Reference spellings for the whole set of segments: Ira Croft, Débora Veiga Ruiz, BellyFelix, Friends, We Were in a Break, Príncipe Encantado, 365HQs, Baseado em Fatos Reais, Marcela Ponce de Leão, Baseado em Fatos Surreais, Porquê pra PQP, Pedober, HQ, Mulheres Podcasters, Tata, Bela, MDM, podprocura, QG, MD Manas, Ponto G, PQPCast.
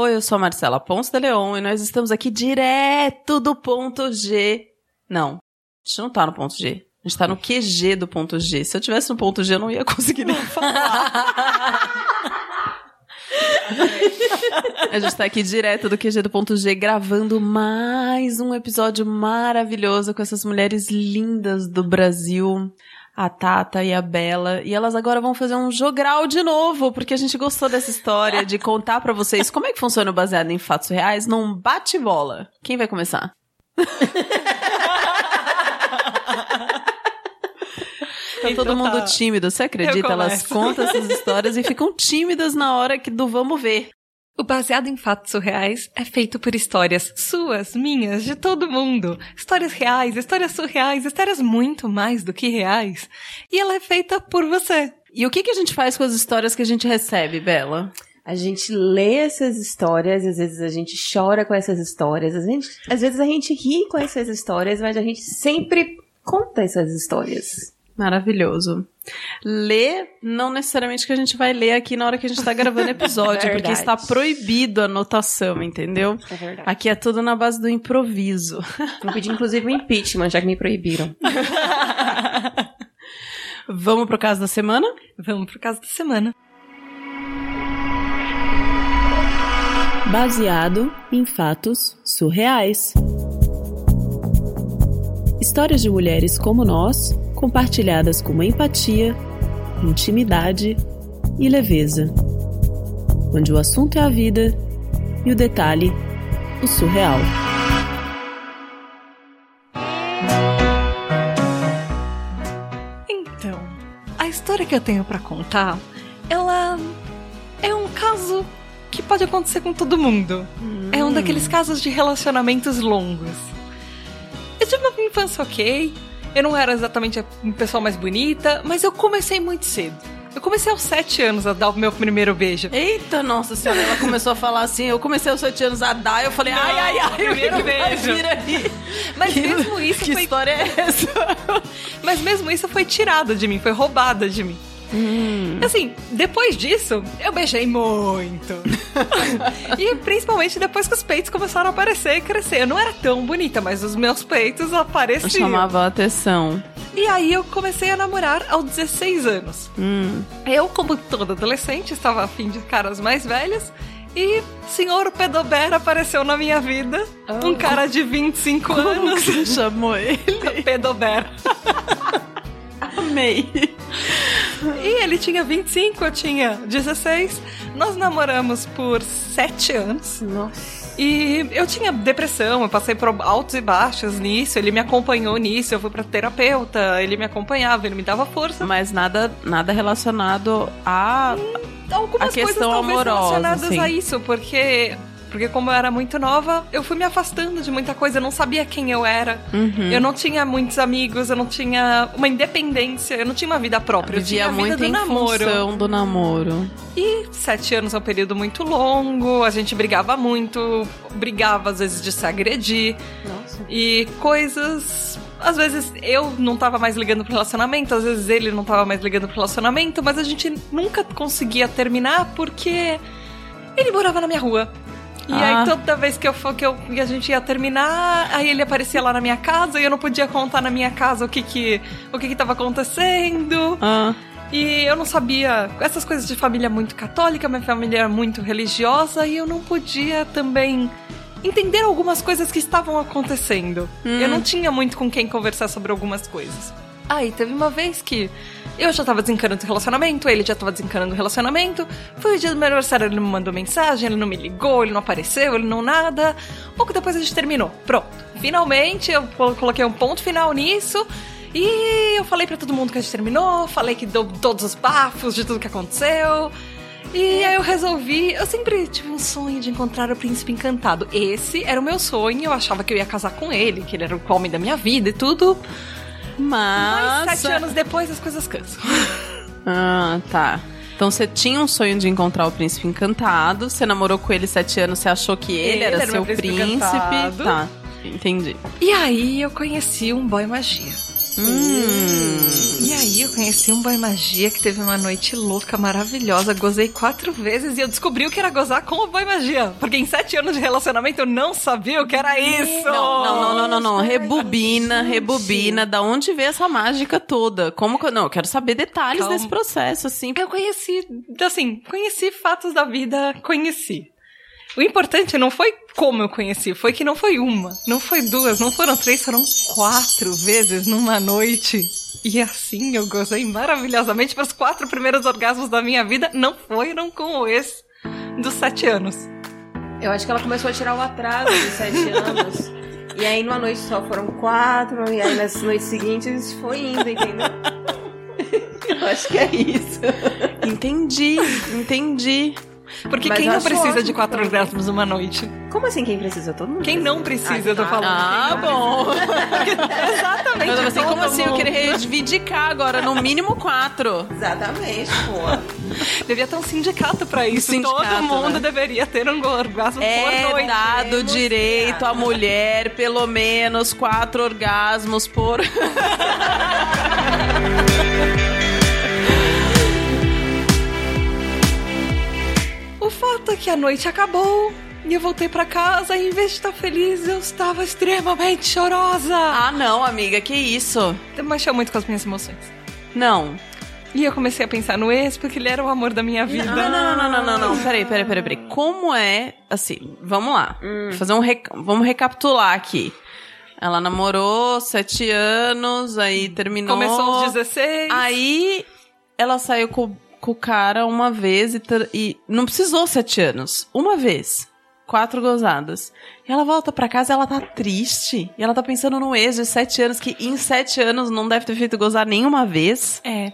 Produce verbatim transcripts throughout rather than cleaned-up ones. Oi, eu sou a Marcela Ponce de Leão e nós estamos aqui direto do Ponto G. Não, a gente não tá no Ponto G. A gente tá no Q G do Ponto G. Se eu tivesse no Ponto G, eu não ia conseguir nem falar. A gente tá aqui direto do Q G do Ponto G, gravando mais um episódio maravilhoso com essas mulheres lindas do Brasil, a Tata e a Bela, e elas agora vão fazer um jogral de novo, porque a gente gostou dessa história de contar pra vocês como é que funciona o Baseado em Fatos Reais num bate-bola. Quem vai começar? Tá todo então, mundo tá... tímido, você acredita? Elas contam essas histórias e ficam tímidas na hora que do vamos ver. O Baseado em Fatos Surreais é feito por histórias suas, minhas, de todo mundo. Histórias reais, histórias surreais, histórias muito mais do que reais. E ela é feita por você. E o que, que a gente faz com as histórias que a gente recebe, Bela? A gente lê essas histórias, às vezes a gente chora com essas histórias, às vezes, às vezes a gente ri com essas histórias, mas a gente sempre conta essas histórias. Maravilhoso. Ler, não necessariamente que a gente vai ler aqui na hora que a gente tá gravando episódio, é porque está proibido a anotação, entendeu? É verdade. Aqui é tudo na base do improviso. Vou pedir, inclusive, um impeachment, já que me proibiram. Vamos pro caso da semana? Vamos pro caso da semana. Baseado em fatos surreais. Histórias de mulheres como nós, compartilhadas com uma empatia, intimidade e leveza, onde o assunto é a vida e o detalhe, o surreal. Então, a história que eu tenho pra contar, ela é um caso que pode acontecer com todo mundo. Hum. É um daqueles casos de relacionamentos longos. Eu tive uma infância ok. Eu não era exatamente a pessoa mais bonita, mas eu comecei muito cedo. Eu comecei aos sete anos a dar o meu primeiro beijo. Eita, nossa senhora, ela começou a falar assim, eu comecei aos sete anos a dar, eu falei, não, ai, ai, ai, primeiro eu beijo. Aí. Mas que, mesmo isso que foi... Que história é essa? Mas mesmo isso foi tirada de mim, foi roubada de mim. Hum. Assim, depois disso, eu beijei muito. E principalmente depois que os peitos começaram a aparecer e crescer. Eu não era tão bonita, mas os meus peitos apareciam. Eu chamava a atenção. E aí eu comecei a namorar aos dezesseis anos. Hum. Eu, como toda adolescente, estava afim de caras mais velhos. E senhor Pedober apareceu na minha vida. Oh. Um cara de vinte e cinco anos. Como que chamou ele? Pedober. Amei. E ele tinha vinte e cinco, eu tinha dezesseis. Nós namoramos por sete anos. Nossa. E eu tinha depressão, eu passei por altos e baixos nisso. Ele me acompanhou nisso, eu fui pra terapeuta. Ele me acompanhava, ele me dava força. Mas nada, nada relacionado a... Hum, algumas a questão coisas talvez amorosa, relacionadas sim. a isso. Porque... Porque como eu era muito nova, eu fui me afastando de muita coisa. Eu não sabia quem eu era. Uhum. Eu não tinha muitos amigos. Eu não tinha uma independência. Eu não tinha uma vida própria. Eu, eu tinha a vida do namoro. Vivia muito em função do namoro. E sete anos é um período muito longo. A gente brigava muito. Brigava, às vezes, de se agredir. Nossa. E coisas... Às vezes eu não tava mais ligando pro relacionamento, às vezes ele não tava mais ligando pro relacionamento. Mas a gente nunca conseguia terminar porque ele morava na minha rua. E ah. aí toda vez que, eu for, que, eu, que a gente ia terminar, aí ele aparecia lá na minha casa e eu não podia contar na minha casa o que que, o que, que tava acontecendo. Ah. E eu não sabia... Essas coisas de família muito católica, minha família era muito religiosa e eu não podia também entender algumas coisas que estavam acontecendo. Hum. Eu não tinha muito com quem conversar sobre algumas coisas. Aí teve uma vez que eu já tava desencanando do relacionamento, ele já tava desencanando do relacionamento. Foi o dia do meu aniversário, ele não me mandou mensagem, ele não me ligou, ele não apareceu, ele não nada. Pouco depois a gente terminou. Pronto. Finalmente eu coloquei um ponto final nisso e eu falei pra todo mundo que a gente terminou, falei que deu todos os bafos de tudo que aconteceu. E aí eu resolvi... Eu sempre tive um sonho de encontrar o Príncipe Encantado. Esse era o meu sonho, eu achava que eu ia casar com ele, que ele era o homem da minha vida e tudo... Mas... Mas sete anos depois as coisas cansam. Ah, tá. Então você tinha um sonho de encontrar o Príncipe Encantado, você namorou com ele sete anos, você achou que ele, ele era, era seu príncipe. príncipe. Tá, entendi. E aí eu conheci um boy magia. Hum. E aí Bahia, eu conheci um boy magia que teve uma noite louca, maravilhosa. Gozei quatro vezes e eu descobri o que era gozar com o boy magia. Porque em sete anos de relacionamento eu não sabia o que era isso. Não, não, não, não, não, não. Rebobina, rebobina. Da onde veio essa mágica toda? Como que... Não, eu quero saber detalhes Calma. desse processo, assim. Eu conheci, assim, conheci fatos da vida, conheci. O importante não foi como eu conheci, foi que não foi uma, não foi duas, não foram três, foram quatro vezes numa noite. E assim eu gozei maravilhosamente para os quatro primeiros orgasmos da minha vida, não foram com o ex dos sete anos. Eu acho que ela começou a tirar o atraso dos sete anos, e aí numa noite só foram quatro, e aí nas noites seguintes foi indo, entendeu? Eu acho que é isso. Entendi, entendi. Porque Mas quem não precisa de quatro orgasmos uma noite? Como assim quem precisa? Todo mundo? Quem precisa. não precisa, ah, eu tô falando. Ah, bom. Exatamente. Mas assim, como assim eu queria reivindicar agora? No mínimo quatro. Exatamente, pô. Devia ter um sindicato pra isso. Sindicato, todo mundo, né? Deveria ter um orgasmo é por noite. É dado direito à mulher pelo menos quatro orgasmos por... O fato é que a noite acabou e eu voltei pra casa e, em vez de estar feliz, eu estava extremamente chorosa. Ah, não, amiga, que isso? Eu mexeu muito com as minhas emoções. Não. E eu comecei a pensar no ex, porque ele era o amor da minha vida. Não, não, não, não, não, não, não. Peraí, peraí, peraí, peraí. Como é, assim, vamos lá. Hum. Fazer um rec... Vamos recapitular aqui. Ela namorou sete anos, aí terminou... Começou aos dezesseis. Aí ela saiu com... com o cara uma vez e, ter, e não precisou sete anos, uma vez, quatro gozadas, e ela volta pra casa e ela tá triste e ela tá pensando no ex de sete anos que em sete anos não deve ter feito gozar nenhuma vez. É.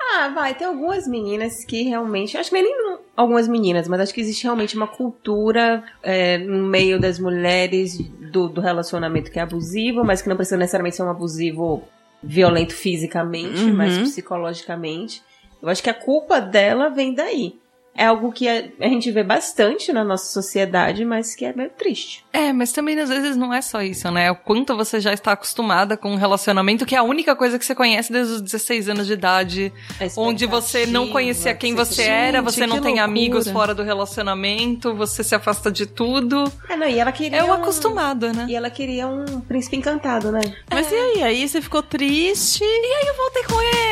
Ah, vai, tem algumas meninas que realmente, acho que nem algumas meninas, mas acho que existe realmente uma cultura é, no meio das mulheres do, do relacionamento que é abusivo, mas que não precisa necessariamente ser um abusivo violento fisicamente, uhum. mas psicologicamente. Eu acho que a culpa dela vem daí. É algo que a gente vê bastante na nossa sociedade, mas que é meio triste. É, mas também às vezes não é só isso, né? O quanto você já está acostumada com um relacionamento que é a única coisa que você conhece desde os dezesseis anos de idade. Onde você não conhecia quem você era, você não tem amigos fora do relacionamento, você se afasta de tudo. É, não, e ela queria... É o acostumado, né? E ela queria um príncipe encantado, né? Mas e aí? Aí você ficou triste? E aí eu voltei com ele!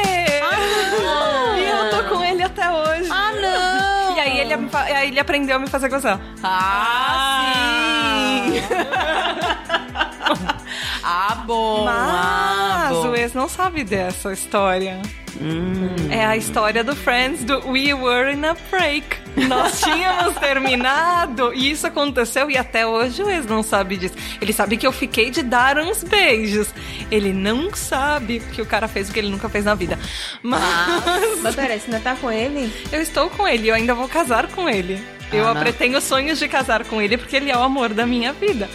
Ah, e eu tô com ele até hoje. Ah, não! E aí ele, aí ele aprendeu a me fazer gozar. Ah, sim! Ah, bom! Mas ah, bom. O ex não sabe dessa história. Hum. É a história do Friends, do We Were in a Break. Nós tínhamos terminado e isso aconteceu e até hoje o ex não sabe disso. Ele sabe que eu fiquei de dar uns beijos. Ele não sabe que o cara fez o que ele nunca fez na vida. Mas... Mas peraí, você ainda tá com ele? Eu estou com ele, eu ainda vou casar com ele. Ah, eu não. Pretendo sonhos de casar com ele porque ele é o amor da minha vida.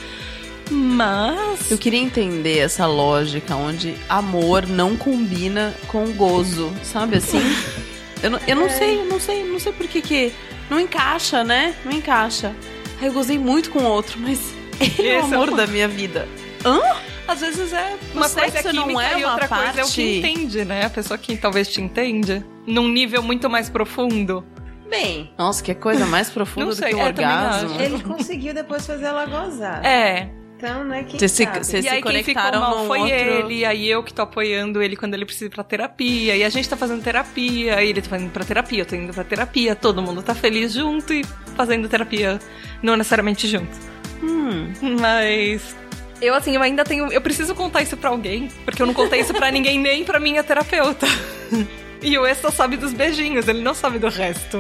Mas... Eu queria entender essa lógica onde amor não combina com gozo, sabe assim? Eu, não, eu não sei, eu não sei, não sei por que que... Não encaixa, né? Não encaixa. Aí eu gozei muito com o outro, mas ele é o amor da minha vida. Hã? Às vezes é uma coisa química não é e outra coisa é o que entende, né? A pessoa que talvez te entende num nível muito mais profundo. Bem... Nossa, que coisa mais profunda do que o orgasmo. Ele conseguiu depois fazer ela gozar. É... Então, né, quem Cê sabe? Se, e aí quem ficou mal foi outro... ele, aí eu que tô apoiando ele quando ele precisa ir pra terapia, e a gente tá fazendo terapia, e ele tá fazendo pra terapia, eu tô indo pra terapia, todo mundo tá feliz junto e fazendo terapia, não necessariamente junto. Hum. Mas... Eu, assim, eu ainda tenho... Eu preciso contar isso pra alguém, porque eu não contei isso pra ninguém, nem pra minha terapeuta. E o ex só sabe dos beijinhos, ele não sabe do resto.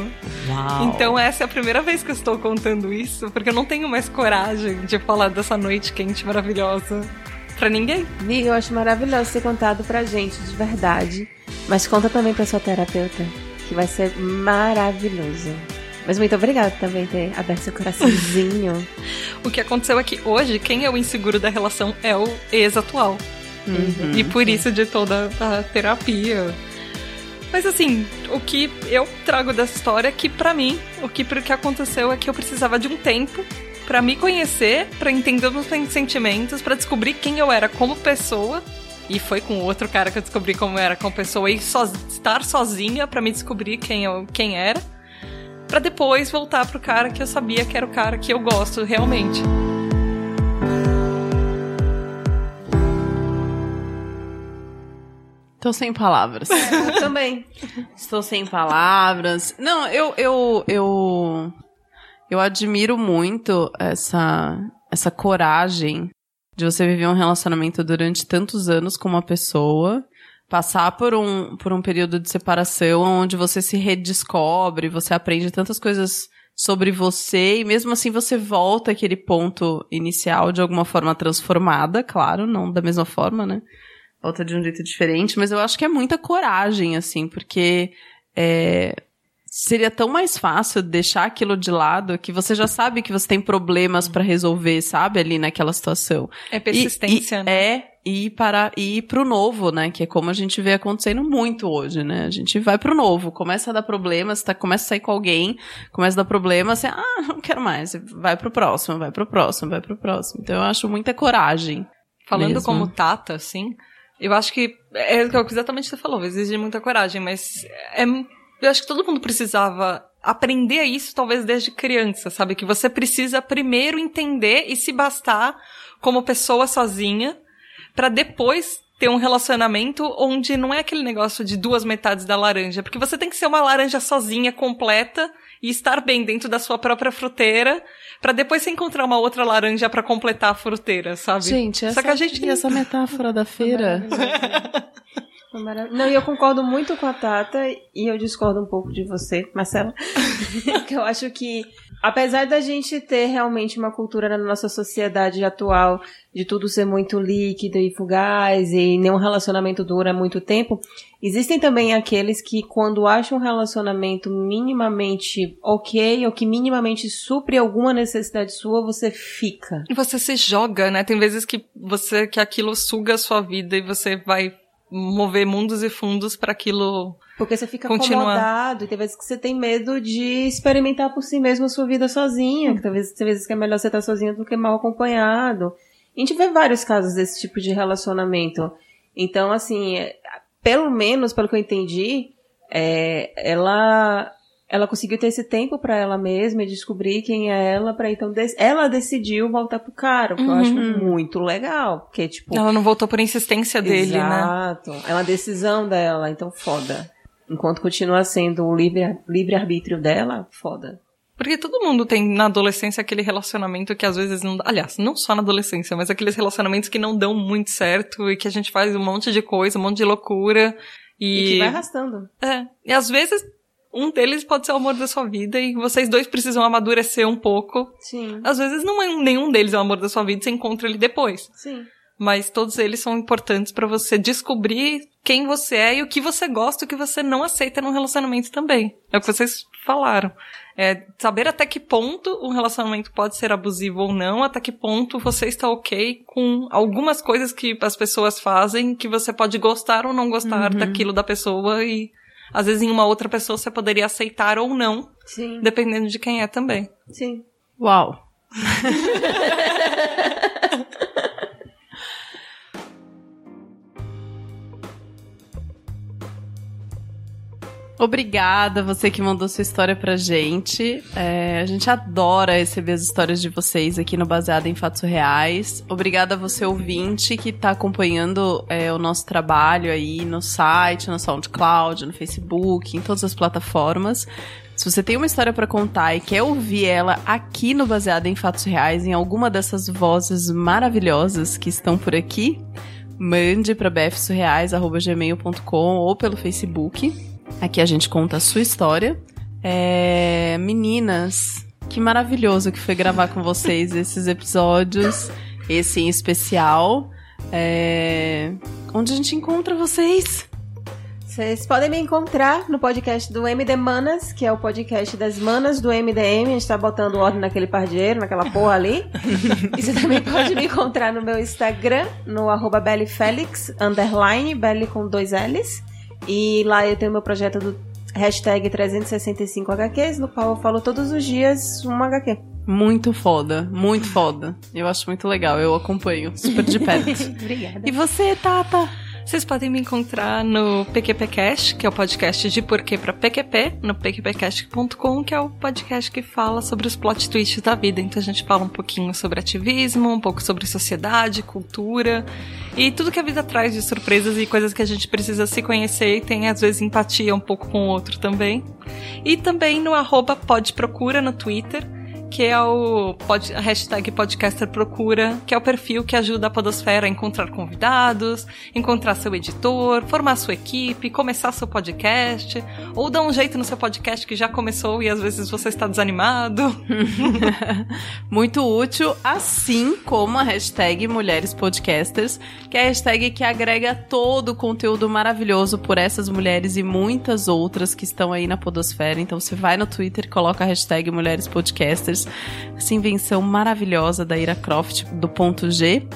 Uau. Então essa é a primeira vez que eu estou contando isso, porque eu não tenho mais coragem de falar dessa noite quente maravilhosa pra ninguém. Amiga, eu acho maravilhoso ser contado pra gente, de verdade. Mas conta também pra sua terapeuta, que vai ser maravilhoso. Mas muito obrigada também por ter aberto seu coraçãozinho. O que aconteceu é que hoje, quem é o inseguro da relação é o ex atual. Uhum. E por isso de toda a terapia... Mas assim, o que eu trago dessa história é que pra mim, o que, o que aconteceu é que eu precisava de um tempo pra me conhecer, pra entender os meus sentimentos, pra descobrir quem eu era como pessoa E foi com outro cara que eu descobri como era com pessoa e so, estar sozinha pra me descobrir quem, eu, quem era. Pra depois voltar pro cara que eu sabia que era o cara que eu gosto realmente. Estou sem palavras. Eu também. Estou sem palavras. Não, eu, eu, eu, eu admiro muito essa, essa coragem de você viver um relacionamento durante tantos anos com uma pessoa, passar por um, por um período de separação onde você se redescobre, você aprende tantas coisas sobre você, e mesmo assim você volta àquele ponto inicial de alguma forma transformada, claro, não da mesma forma, né? Volta de um jeito diferente, mas eu acho que é muita coragem, assim, porque é, seria tão mais fácil deixar aquilo de lado que você já sabe que você tem problemas pra resolver, sabe, ali naquela situação. É persistência, e, e, né? É, e, para, e ir pro novo, né, que é como a gente vê acontecendo muito hoje, né, a gente vai pro novo, começa a dar problemas, tá, começa a sair com alguém, começa a dar problemas, você, ah, não quero mais, vai pro próximo, vai pro próximo, vai pro próximo. Então eu acho muita coragem. Falando mesmo como Tata, assim... Eu acho que é exatamente o que você falou, exige muita coragem, mas é, eu acho que todo mundo precisava aprender isso, talvez desde criança, sabe? Que você precisa primeiro entender e se bastar como pessoa sozinha, pra depois ter um relacionamento onde não é aquele negócio de duas metades da laranja, porque você tem que ser uma laranja sozinha, completa, e estar bem dentro da sua própria fruteira, pra depois você encontrar uma outra laranja pra completar a fruteira, sabe? Gente, essa, Só que a gente... essa metáfora da feira... Foi maravilhoso. Não, e eu concordo muito com a Tata, e eu discordo um pouco de você, Marcela, que eu acho que, apesar da gente ter realmente uma cultura na nossa sociedade atual de tudo ser muito líquido e fugaz, e nenhum relacionamento dura muito tempo, existem também aqueles que, quando acham um relacionamento minimamente ok, ou que minimamente supre alguma necessidade sua, você fica. E você se joga, né? Tem vezes que, você, que aquilo suga a sua vida e você vai mover mundos e fundos para aquilo. Porque você fica acomodado, e tem vezes que você tem medo de experimentar por si mesmo a sua vida sozinha, que talvez tem vezes que é melhor você estar sozinho do que mal acompanhado. A gente vê vários casos desse tipo de relacionamento. Então, assim, pelo menos, pelo que eu entendi, é, ela, ela conseguiu ter esse tempo para ela mesma e descobrir quem é ela, para então dec- ela decidiu voltar pro cara, que uhum. eu acho muito legal, porque tipo, ela não voltou por insistência dele, exato, né? É uma decisão dela, então foda. Enquanto continua sendo o livre, livre-arbítrio dela, foda. Porque todo mundo tem na adolescência aquele relacionamento que às vezes não dá. Aliás, não só na adolescência, mas aqueles relacionamentos que não dão muito certo e que a gente faz um monte de coisa, um monte de loucura. E, e que vai arrastando. É. E às vezes um deles pode ser o amor da sua vida e vocês dois precisam amadurecer um pouco. Sim. Às vezes não é nenhum deles é o amor da sua vida, você encontra ele depois. Sim. Mas todos eles são importantes pra você descobrir quem você é e o que você gosta e o que você não aceita num relacionamento também. É o que vocês falaram. É saber até que ponto um relacionamento pode ser abusivo ou não, até que ponto você está ok com algumas coisas que as pessoas fazem, que você pode gostar ou não gostar uhum. daquilo da pessoa e, às vezes, em uma outra pessoa você poderia aceitar ou não, sim, dependendo de quem é também. Sim. Uau. Obrigada, você que mandou sua história pra gente. É, a gente adora receber as histórias de vocês aqui no Baseado em Fatos Reais. Obrigada a você, ouvinte, que tá acompanhando é, o nosso trabalho aí no site, no SoundCloud, no Facebook, em todas as plataformas. Se você tem uma história pra contar e quer ouvir ela aqui no Baseado em Fatos Reais, em alguma dessas vozes maravilhosas que estão por aqui, mande pra b f surreais arroba gmail ponto com ou pelo Facebook. Aqui a gente conta a sua história. É... Meninas, que maravilhoso que foi gravar com vocês esses episódios, esse em especial. É... Onde a gente encontra vocês? Vocês podem me encontrar no podcast do M D Manas, que é o podcast das manas do M D M. A gente tá botando ordem naquele pardieiro, naquela porra ali. E você também pode me encontrar no meu Instagram, no arroba BellyFelix, underline, Belly com dois L's. E lá eu tenho meu projeto do hashtag trezentos e sessenta e cinco H Qs, no qual eu falo todos os dias uma H Q. Muito foda, muito foda. Eu acho muito legal, eu acompanho super de perto. Obrigada. E você, Tata? Vocês podem me encontrar no PQPcast, que é o podcast de Porquê pra P Q P, no p q p cast ponto com, que é o podcast que fala sobre os plot twists da vida. Então a gente fala um pouquinho sobre ativismo, um pouco sobre sociedade, cultura e tudo que a vida traz de surpresas e coisas que a gente precisa se conhecer e tem, às vezes, empatia um pouco com o outro também. E também no arroba podprocura no Twitter, que é o pod, a hashtag podcaster procura, que é o perfil que ajuda a podosfera a encontrar convidados, encontrar seu editor, formar sua equipe, começar seu podcast, ou dar um jeito no seu podcast que já começou e às vezes você está desanimado. Muito útil, assim como a hashtag Mulheres Podcasters, que é a hashtag que agrega todo o conteúdo maravilhoso por essas mulheres e muitas outras que estão aí na podosfera. Então você vai no Twitter e coloca a hashtag Mulheres Podcasters, essa invenção maravilhosa da Ira Croft, do Ponto G,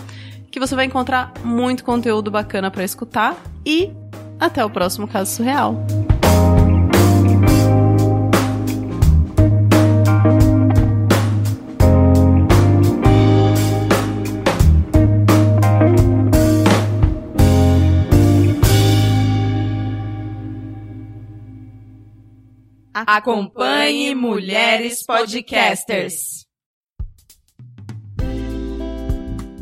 que você vai encontrar muito conteúdo bacana para escutar. E até o próximo Caso Surreal. Acompanhe Mulheres Podcasters.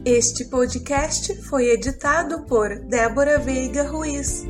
Este podcast foi editado por Débora Veiga Ruiz.